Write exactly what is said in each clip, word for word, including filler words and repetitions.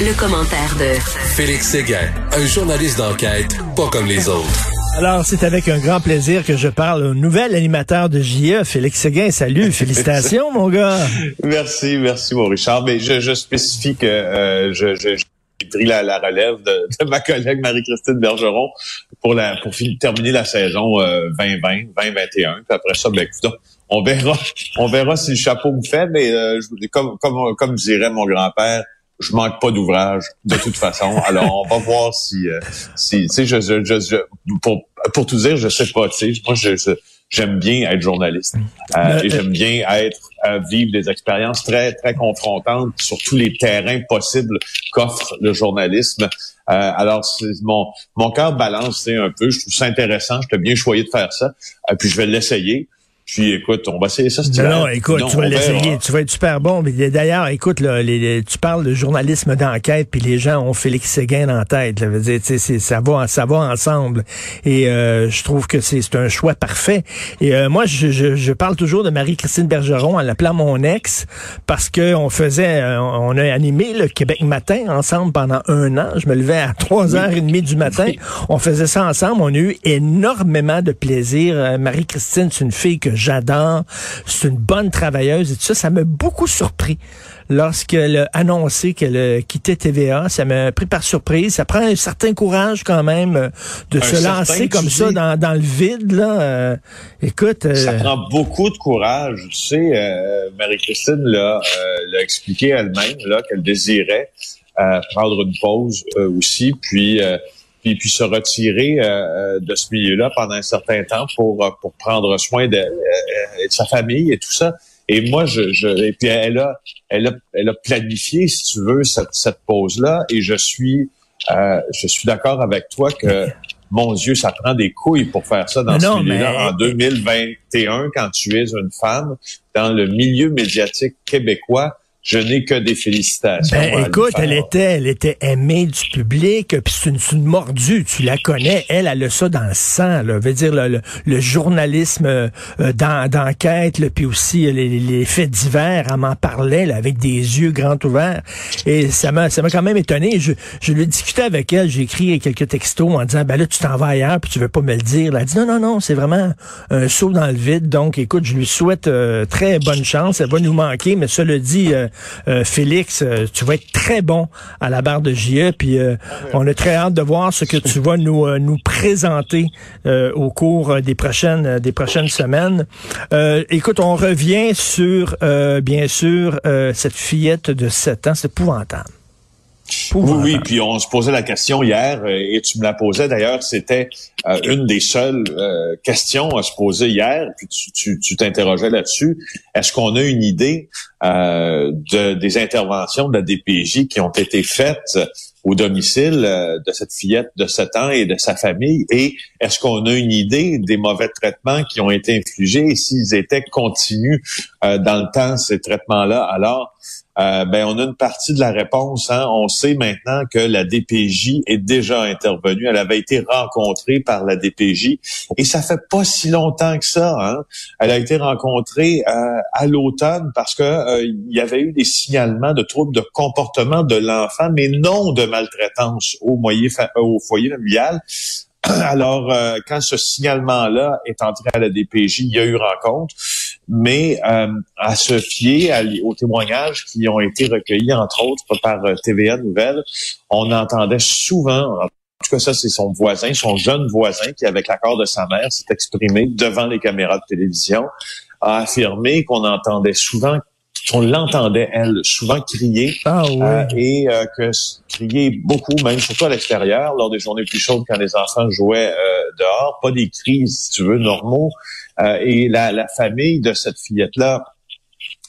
le commentaire de Félix Séguin, un journaliste d'enquête pas comme les autres. Alors, c'est avec un grand plaisir que je parle au nouvel animateur de J E, Félix Séguin. Salut, félicitations, mon gars. Merci, merci, mon Richard. Mais je, je spécifie que euh, je... je, je... j'ai pris la, la relève de, de ma collègue Marie-Christine Bergeron pour, la, pour finir, terminer la saison euh, vingt vingt, vingt vingt et un. Puis après ça, ben, écoute, on verra, on verra si le chapeau me fait, mais euh, je, comme, comme, comme dirait mon grand-père, je manque pas d'ouvrage de toute façon. Alors, on va voir si, euh, si, tu sais, je, je, je, je, pour, pour tout dire, je sais pas, tu sais, moi, je, je j'aime bien être journaliste euh, et j'aime bien être euh, vivre des expériences très très confrontantes sur tous les terrains possibles qu'offre le journalisme. Euh, alors c'est, mon mon cœur balance un peu. Je trouve ça intéressant. J'étais bien choyé de faire ça. Euh, puis je vais l'essayer. Puis, écoute, on va essayer ça. Non, non, écoute, non, tu vas l'essayer. Va. Tu vas être super bon. D'ailleurs, écoute, là, les, les, tu parles de journalisme d'enquête, puis les gens ont Félix Séguin en tête. Là, veut dire, c'est, ça, va, ça va ensemble. Et euh, je trouve que c'est, c'est un choix parfait. Et euh, moi, je, je, je parle toujours de Marie-Christine Bergeron en l'appelant mon ex, parce qu'on faisait, euh, on a animé le Québec Matin ensemble pendant un an. Je me levais à trois heures trente oui. du matin. Oui. On faisait ça ensemble. On a eu énormément de plaisir. Euh, Marie-Christine, c'est une fille que j'adore, c'est une bonne travailleuse et tout ça, ça m'a beaucoup surpris lorsqu'elle a annoncé qu'elle quittait T V A, ça m'a pris par surprise. Ça prend un certain courage quand même de un se lancer comme ça dans, dans le vide. Là. Euh, écoute, euh, ça prend beaucoup de courage. Tu sais, euh, Marie-Christine l'a, euh, l'a expliqué elle-même là, qu'elle désirait euh, prendre une pause euh, aussi, puis... Euh, Puis, puis se retirer euh, de ce milieu-là pendant un certain temps pour pour prendre soin de, de sa famille et tout ça. Et moi, je, je et puis elle a elle a elle a planifié, si tu veux, cette, cette pause-là. Et je suis euh, je suis d'accord avec toi que mon Dieu, ça prend des couilles pour faire ça dans mais ce non, milieu-là mais... en deux mille vingt et un quand tu es une femme dans le milieu médiatique québécois. Je n'ai que des félicitations. Ben, écoute, elle était, elle était aimée du public, puis c'est une, c'est une mordue, tu la connais, elle, elle a ça dans le sang, là. Veut dire le, le, le journalisme euh, dans, d'enquête, là, puis aussi les, les faits divers, elle m'en parlait là, avec des yeux grands ouverts, et ça m'a, ça m'a quand même étonné. Je, je lui discutais avec elle, j'ai écrit quelques textos en disant, ben là, tu t'en vas ailleurs, puis tu veux pas me le dire. Elle dit non, non, non, c'est vraiment un saut dans le vide. Donc, écoute, je lui souhaite euh, très bonne chance. Elle va nous manquer, mais cela dit. Euh, Euh, Félix, euh, tu vas être très bon à la barre de J E, puis euh, on est très hâte de voir ce que tu vas nous euh, nous présenter euh, au cours des prochaines des prochaines semaines. Euh, écoute, on revient sur euh, bien sûr euh, cette fillette de sept ans, c'est épouvantable. épouvantable. Oui, oui, puis on se posait la question hier et tu me la posais d'ailleurs, c'était euh, une des seules euh, questions à se poser hier, puis tu, tu, tu t'interrogeais là-dessus. Est-ce qu'on a une idée Euh, de, des interventions de la D P J qui ont été faites au domicile euh, de cette fillette de sept ans et de sa famille? Et est-ce qu'on a une idée des mauvais traitements qui ont été infligés et s'ils étaient continus euh, dans le temps, ces traitements-là? Alors, euh, ben on a une partie de la réponse. Hein? On sait maintenant que la D P J est déjà intervenue. Elle avait été rencontrée par la D P J et ça fait pas si longtemps que ça. Hein? Elle a été rencontrée euh, à l'automne parce que euh, il y avait eu des signalements de troubles de comportement de l'enfant, mais non de maltraitance au, moyen fa- au foyer familial. Alors, euh, quand ce signalement-là est entré à la D P J, il y a eu rencontre, mais euh, à se fier à, aux témoignages qui ont été recueillis, entre autres, par T V A Nouvelles, on entendait souvent... En tout cas, ça, c'est son voisin, son jeune voisin qui, avec l'accord de sa mère, s'est exprimé devant les caméras de télévision, a affirmé qu'on entendait souvent on l'entendait, elle, souvent crier ah, oui. euh, et euh, que crier beaucoup, même surtout à l'extérieur, lors des journées plus chaudes quand les enfants jouaient euh, dehors, pas des cris, si tu veux, normaux. Euh, et la, la famille de cette fillette-là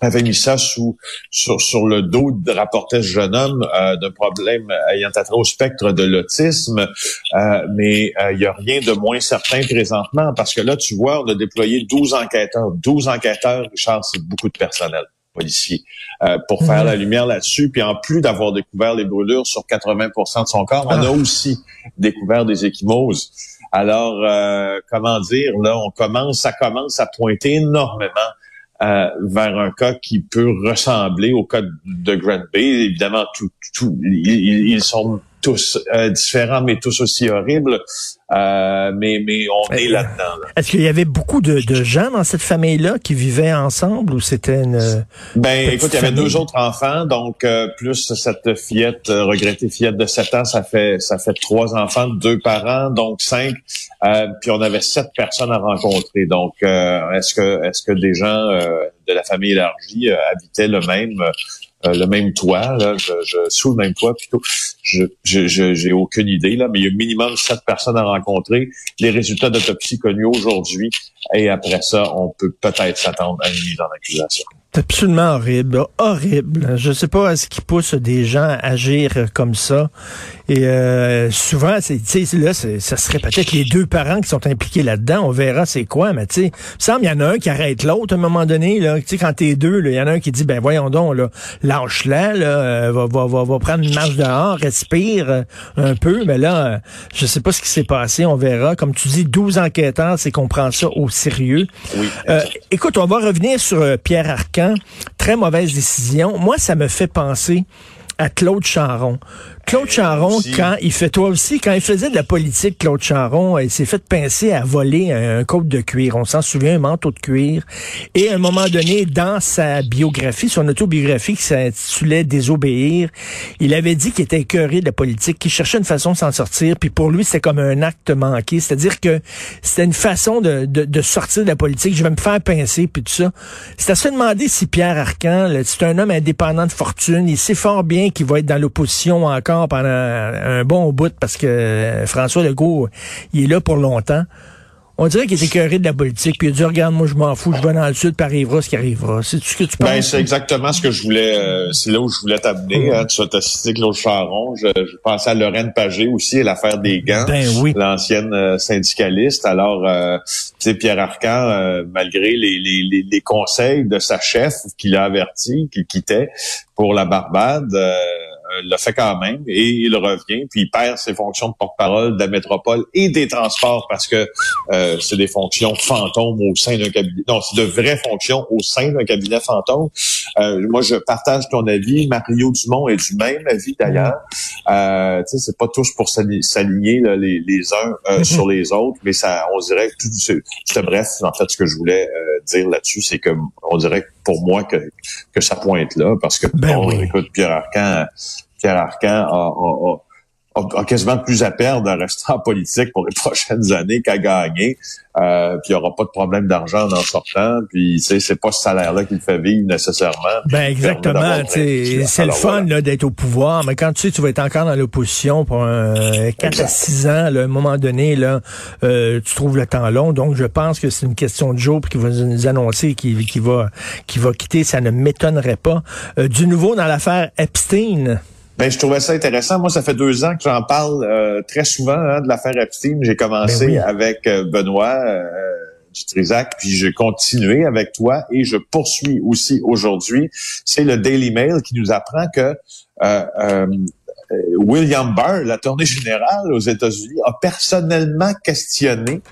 avait mis ça sous sur, sur le dos, rapportait ce jeune homme euh, d'un problème ayant trait au spectre de l'autisme, euh, mais il euh, n'y a rien de moins certain présentement, parce que là, tu vois, on a déployé douze enquêteurs. douze enquêteurs, Richard, c'est beaucoup de personnel. Policier, euh, pour faire mmh. la lumière là-dessus. Puis en plus d'avoir découvert les brûlures sur quatre-vingts pour cent de son corps, ah. on a aussi découvert des ecchymoses. Alors, euh, comment dire, là, on commence, ça commence à pointer énormément euh, vers un cas qui peut ressembler au cas de Granby. Évidemment, tout, tout, ils, ils sont tous euh, différents, mais tous aussi horribles. Euh, mais, mais on est là-dedans. Là. Est-ce qu'il y avait beaucoup de, de gens dans cette famille-là qui vivaient ensemble ou c'était une... Ben, écoute, il y avait deux autres enfants, donc euh, plus cette fillette, euh, regrettée fillette de sept ans, ça fait ça fait trois enfants, deux parents, donc cinq. Euh, puis on avait sept personnes à rencontrer. Donc, euh, est-ce que est-ce que des gens euh, de la famille élargie euh, habitaient le même... Euh, Euh, le même toit, là, je, je, sous le même toit plutôt, je, je, je, j'ai aucune idée, là, mais il y a minimum sept personnes à rencontrer. Les résultats d'autopsie connus aujourd'hui, et après ça, on peut peut-être s'attendre à une mise en accusation. C'est absolument horrible, horrible. Je sais pas ce qui pousse des gens à agir comme ça. Et euh, souvent, c'est, tu sais, là, c'est, ça serait peut-être les deux parents qui sont impliqués là-dedans. On verra c'est quoi, mais tu sais, il me semble qu'il y en a un qui arrête l'autre à un moment donné. Là, tu sais, quand t'es deux, il y en a un qui dit, ben voyons donc, là, lâche-la, là, va, va, va, va prendre une marche dehors, respire un peu. Mais là, je sais pas ce qui s'est passé. On verra. Comme tu dis, douze enquêteurs, c'est qu'on prend ça au sérieux. Oui. Euh, écoute, on va revenir sur euh, Pierre Arcand. Très mauvaise décision. Moi, ça me fait penser à Claude Charron. Claude Charron, si. quand il fait, toi aussi, quand il faisait de la politique, Claude Charron, il s'est fait pincer à voler un, un coat de cuir. On s'en souvient, un manteau de cuir. Et à un moment donné, dans sa biographie, son autobiographie qui s'intitulait « Désobéir », il avait dit qu'il était écœuré de la politique, qu'il cherchait une façon de s'en sortir. Puis pour lui, c'était comme un acte manqué. C'est-à-dire que c'était une façon de, de, de sortir de la politique. Je vais me faire pincer, puis tout ça. C'est à se demander si Pierre Arcand, là, c'est un homme indépendant de fortune, il sait fort bien qui va être dans l'opposition encore pendant un bon bout parce que François Legault, il est là pour longtemps. On dirait qu'il est écœuré de la politique, puis il a dit, regarde, moi, je m'en fous, je vais dans le sud, puis arrivera ce qui arrivera. C'est tout ce que tu penses? Ben, c'est exactement ce que je voulais, euh, c'est là où je voulais t'amener, mmh. hein, tu as cité Claude Charron, je, je pensais à Lorraine Pagé aussi, et l'affaire des gants, ben, oui. l'ancienne euh, syndicaliste. Alors, euh, tu sais, Pierre Arcand, euh, malgré les, les, les, les conseils de sa chef, qui l'a averti, qu'il quittait pour la Barbade, euh, le fait quand même, et il revient, puis il perd ses fonctions de porte-parole de la métropole et des transports, parce que euh, c'est des fonctions fantômes au sein d'un cabinet. Non, c'est de vraies fonctions au sein d'un cabinet fantôme. Euh, moi, je partage ton avis. Mario Dumont est du même avis, d'ailleurs. Euh, tu sais, c'est pas tous pour s'aligner là, les, les uns euh, mm-hmm. sur les autres, mais ça, on dirait que tout... C'est, c'est, bref, en fait, ce que je voulais euh, dire là-dessus, c'est que on dirait pour moi que, que ça pointe là, parce que ben on oui. écoute Pierre Arcand... Pierre Arcand a, a, a, a quasiment plus à perdre en restant en politique pour les prochaines années qu'à gagner. Euh, puis il n'y aura pas de problème d'argent en sortant. Puis tu sais, c'est pas ce salaire-là qui le fait vivre nécessairement. Ben exactement. C'est, c'est le fun voilà. là, d'être au pouvoir, mais quand tu sais, tu vas être encore dans l'opposition pour un quatre à six ans, là, à un moment donné, là, euh, tu trouves le temps long. Donc je pense que c'est une question de jour qu'il va nous annoncer qu'il, qu'il va qu'il va quitter. Ça ne m'étonnerait pas. Euh, du nouveau dans l'affaire Epstein. Ben, je trouvais ça intéressant. Moi, ça fait deux ans que j'en parle euh, très souvent hein, de l'affaire Epstein. J'ai commencé ben oui. avec euh, Benoît euh, du Trizac, puis j'ai continué avec toi et je poursuis aussi aujourd'hui. C'est le Daily Mail qui nous apprend que euh, euh, William Barr, l'attorney général aux États-Unis, a personnellement questionné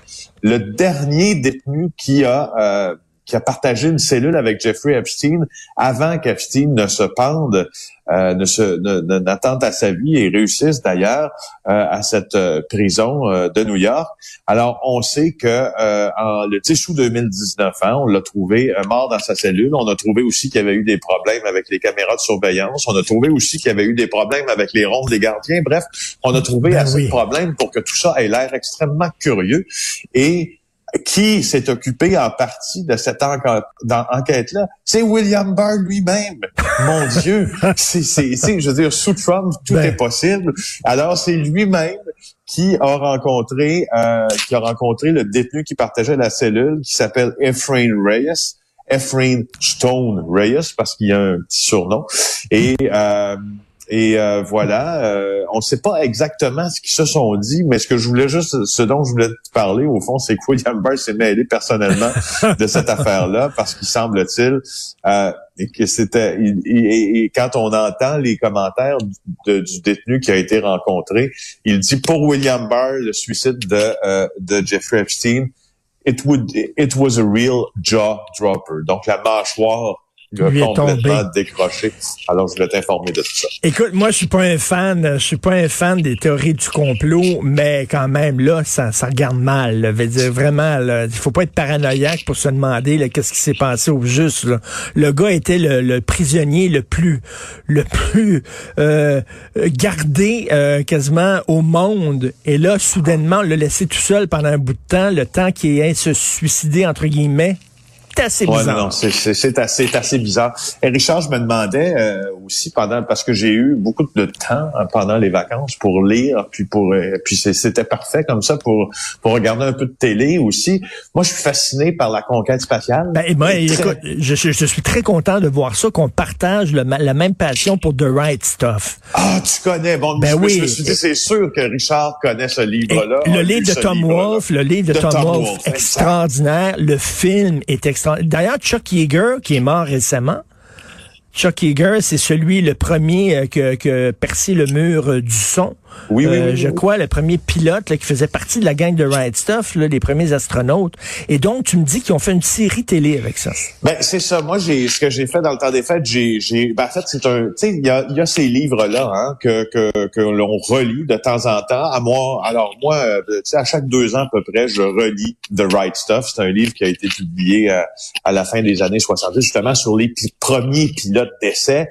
le dernier détenu qui a... Euh, qui a partagé une cellule avec Jeffrey Epstein avant qu'Epstein ne se pende, euh, ne se, ne, n'attente à sa vie et réussisse d'ailleurs euh, à cette euh, prison euh, de New York. Alors, on sait que euh, en, le dix août deux mille dix-neuf, hein, on l'a trouvé euh, mort dans sa cellule. On a trouvé aussi qu'il y avait eu des problèmes avec les caméras de surveillance. On a trouvé aussi qu'il y avait eu des problèmes avec les rondes des gardiens. Bref, on a trouvé ben assez oui. de problèmes pour que tout ça ait l'air extrêmement curieux. Et qui s'est occupé en partie de cette enquête, dans enquête-là? C'est William Barr lui-même. Mon Dieu! C'est, c'est, c'est, je veux dire, sous Trump, tout ben. est possible. Alors, c'est lui-même qui a rencontré, euh, qui a rencontré le détenu qui partageait la cellule, qui s'appelle Efrain Reyes. Efrain Stone Reyes, parce qu'il y a un petit surnom. Et, euh, Et euh, voilà, euh, on ne sait pas exactement ce qu'ils se sont dit, mais ce que je voulais juste, ce dont je voulais te parler au fond, c'est que William Barr s'est mêlé personnellement de cette affaire-là parce qu'il semble-t-il euh, que c'était. Il, il, et, et quand on entend les commentaires de, du détenu qui a été rencontré, il dit pour William Barr, le suicide de, euh, de Jeffrey Epstein it would, it was a real jaw dropper. Donc, la mâchoire lui est tombé. Décroché. Alors, je voulais t'informer de tout ça. Écoute, moi, je suis pas un fan, je suis pas un fan des théories du complot, mais quand même, là, ça, ça regarde mal, là. Je veux dire, vraiment, là, il faut pas être paranoïaque pour se demander, là, qu'est-ce qui s'est passé au juste, là. Le gars était le, le prisonnier le plus, le plus, euh, gardé, euh, quasiment au monde. Et là, soudainement, on l'a laissé tout seul pendant un bout de temps, le temps qu'il ait se suicider, entre guillemets. C'est assez bizarre. Ouais, non, non, c'est, c'est, c'est assez, c'est assez bizarre. Et Richard, je me demandais euh, aussi pendant, parce que j'ai eu beaucoup de temps hein, pendant les vacances pour lire, puis pour, euh, puis c'est, c'était parfait comme ça pour pour regarder un peu de télé aussi. Moi, je suis fasciné par la conquête spatiale. Ben, et ben, et très... écoute, je, je, je suis très content de voir ça, qu'on partage le, la même passion pour The Right Stuff. Ah, tu connais. Bon, ben je, oui. je me suis dit, c'est sûr que Richard connaît ce livre-là. Le livre de Tom Wolfe, le livre de, de Tom, Tom Wolfe, extraordinaire. Exact. Le film est extraordinaire. D'ailleurs, Chuck Yeager, qui est mort récemment, Chuck Yeager, c'est celui, le premier que, que perçait le mur du son. Oui, euh, oui, oui, je crois, oui. Le premier pilote là, qui faisait partie de la gang de Right Stuff, là, les premiers astronautes. Et donc, tu me dis qu'ils ont fait une série télé avec ça. Ben, c'est ça. Moi, j'ai ce que j'ai fait dans le temps des fêtes, j'ai, j'ai, ben, en fait, c'est un, tu sais, il y a, il y a ces livres-là, hein, que, que, que l'on relit de temps en temps. À moi, alors, moi, tu sais, à chaque deux ans, à peu près, je relis The Right Stuff. C'est un livre qui a été publié à, à la fin des années soixante-dix, justement, sur les p- premiers pilotes d'essai.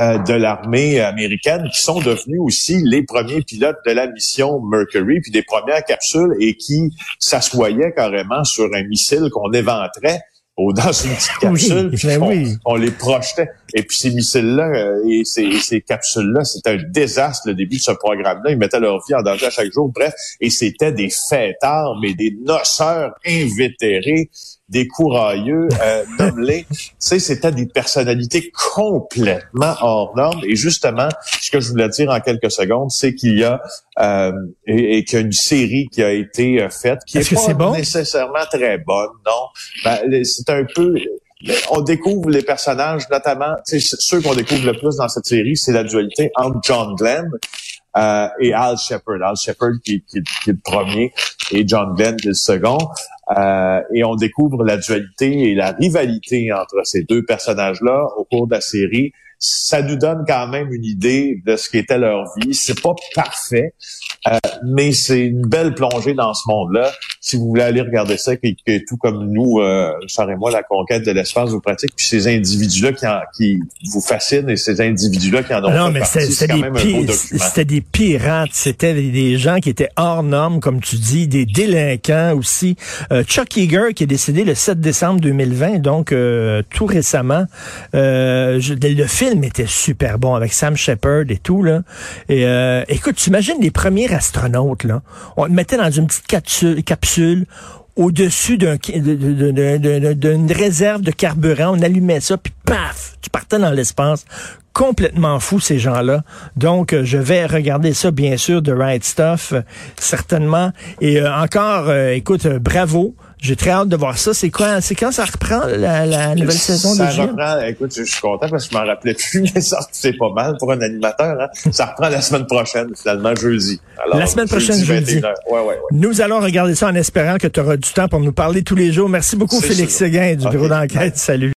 Euh, de l'armée américaine, qui sont devenus aussi les premiers pilotes de la mission Mercury, puis des premières capsules, et qui s'assoyaient carrément sur un missile qu'on éventrait au, dans une petite capsule, oui, puis on, oui. on les projetait. Et puis ces missiles-là euh, et ces, ces capsules-là, c'était un désastre, le début de ce programme-là. Ils mettaient leur vie en danger à chaque jour, bref, et c'était des fêtards, mais des noceurs invétérés, des courailleux, euh, nommés, tu sais, c'était des personnalités complètement hors normes. Et justement, ce que je voulais dire en quelques secondes, c'est qu'il y a euh, et, et qu'il y a une série qui a été euh, faite, qui est, est pas bon? nécessairement très bonne, non. Ben, c'est un peu. On découvre les personnages, notamment, tu sais, ceux qu'on découvre le plus dans cette série, c'est la dualité entre John Glenn. Euh, et Al Shepard, Al Shepard qui, qui, qui est le premier et John Glenn qui est le second. Euh, et on découvre la dualité et la rivalité entre ces deux personnages-là au cours de la série. Ça nous donne quand même une idée de ce qu'était leur vie. C'est pas parfait, euh, mais c'est une belle plongée dans ce monde-là. Si vous voulez aller regarder ça, que, que tout comme nous, euh, Charles et moi, la conquête de l'espace vous pratique, puis ces individus-là qui, en, qui vous fascinent et ces individus-là qui en ont non, fait mais partie, c'est, c'est, c'est quand même pi- un beau document. C'était des pirates, c'était des gens qui étaient hors normes, comme tu dis, des délinquants aussi. Euh, Chuck Yeager, qui est décédé le sept décembre deux mille vingt, donc euh, tout récemment, euh, je, le film était super bon avec Sam Shepard et tout là. Et euh, écoute, t'imagines les premiers astronautes là, on te mettait dans une petite capsule, capsule au-dessus d'un, d'un, d'un, d'une réserve de carburant, on allumait ça puis paf, tu partais dans l'espace. Complètement fou ces gens-là. Donc euh, je vais regarder ça bien sûr, The Right Stuff, euh, certainement. Et euh, encore, euh, écoute, euh, bravo. J'ai très hâte de voir ça. C'est quoi, c'est quand ça reprend la, la nouvelle saison de J E? Ça reprend. Écoute, je suis content parce que je m'en rappelais plus, mais ça c'est pas mal pour un animateur. Hein? Ça reprend la semaine prochaine, finalement jeudi. Alors, la semaine prochaine jeudi. vingt et une heures. Ouais, ouais, ouais. Nous allons regarder ça en espérant que tu auras du temps pour nous parler tous les jours. Merci beaucoup, c'est Félix Séguin du bureau okay. d'enquête. Salut.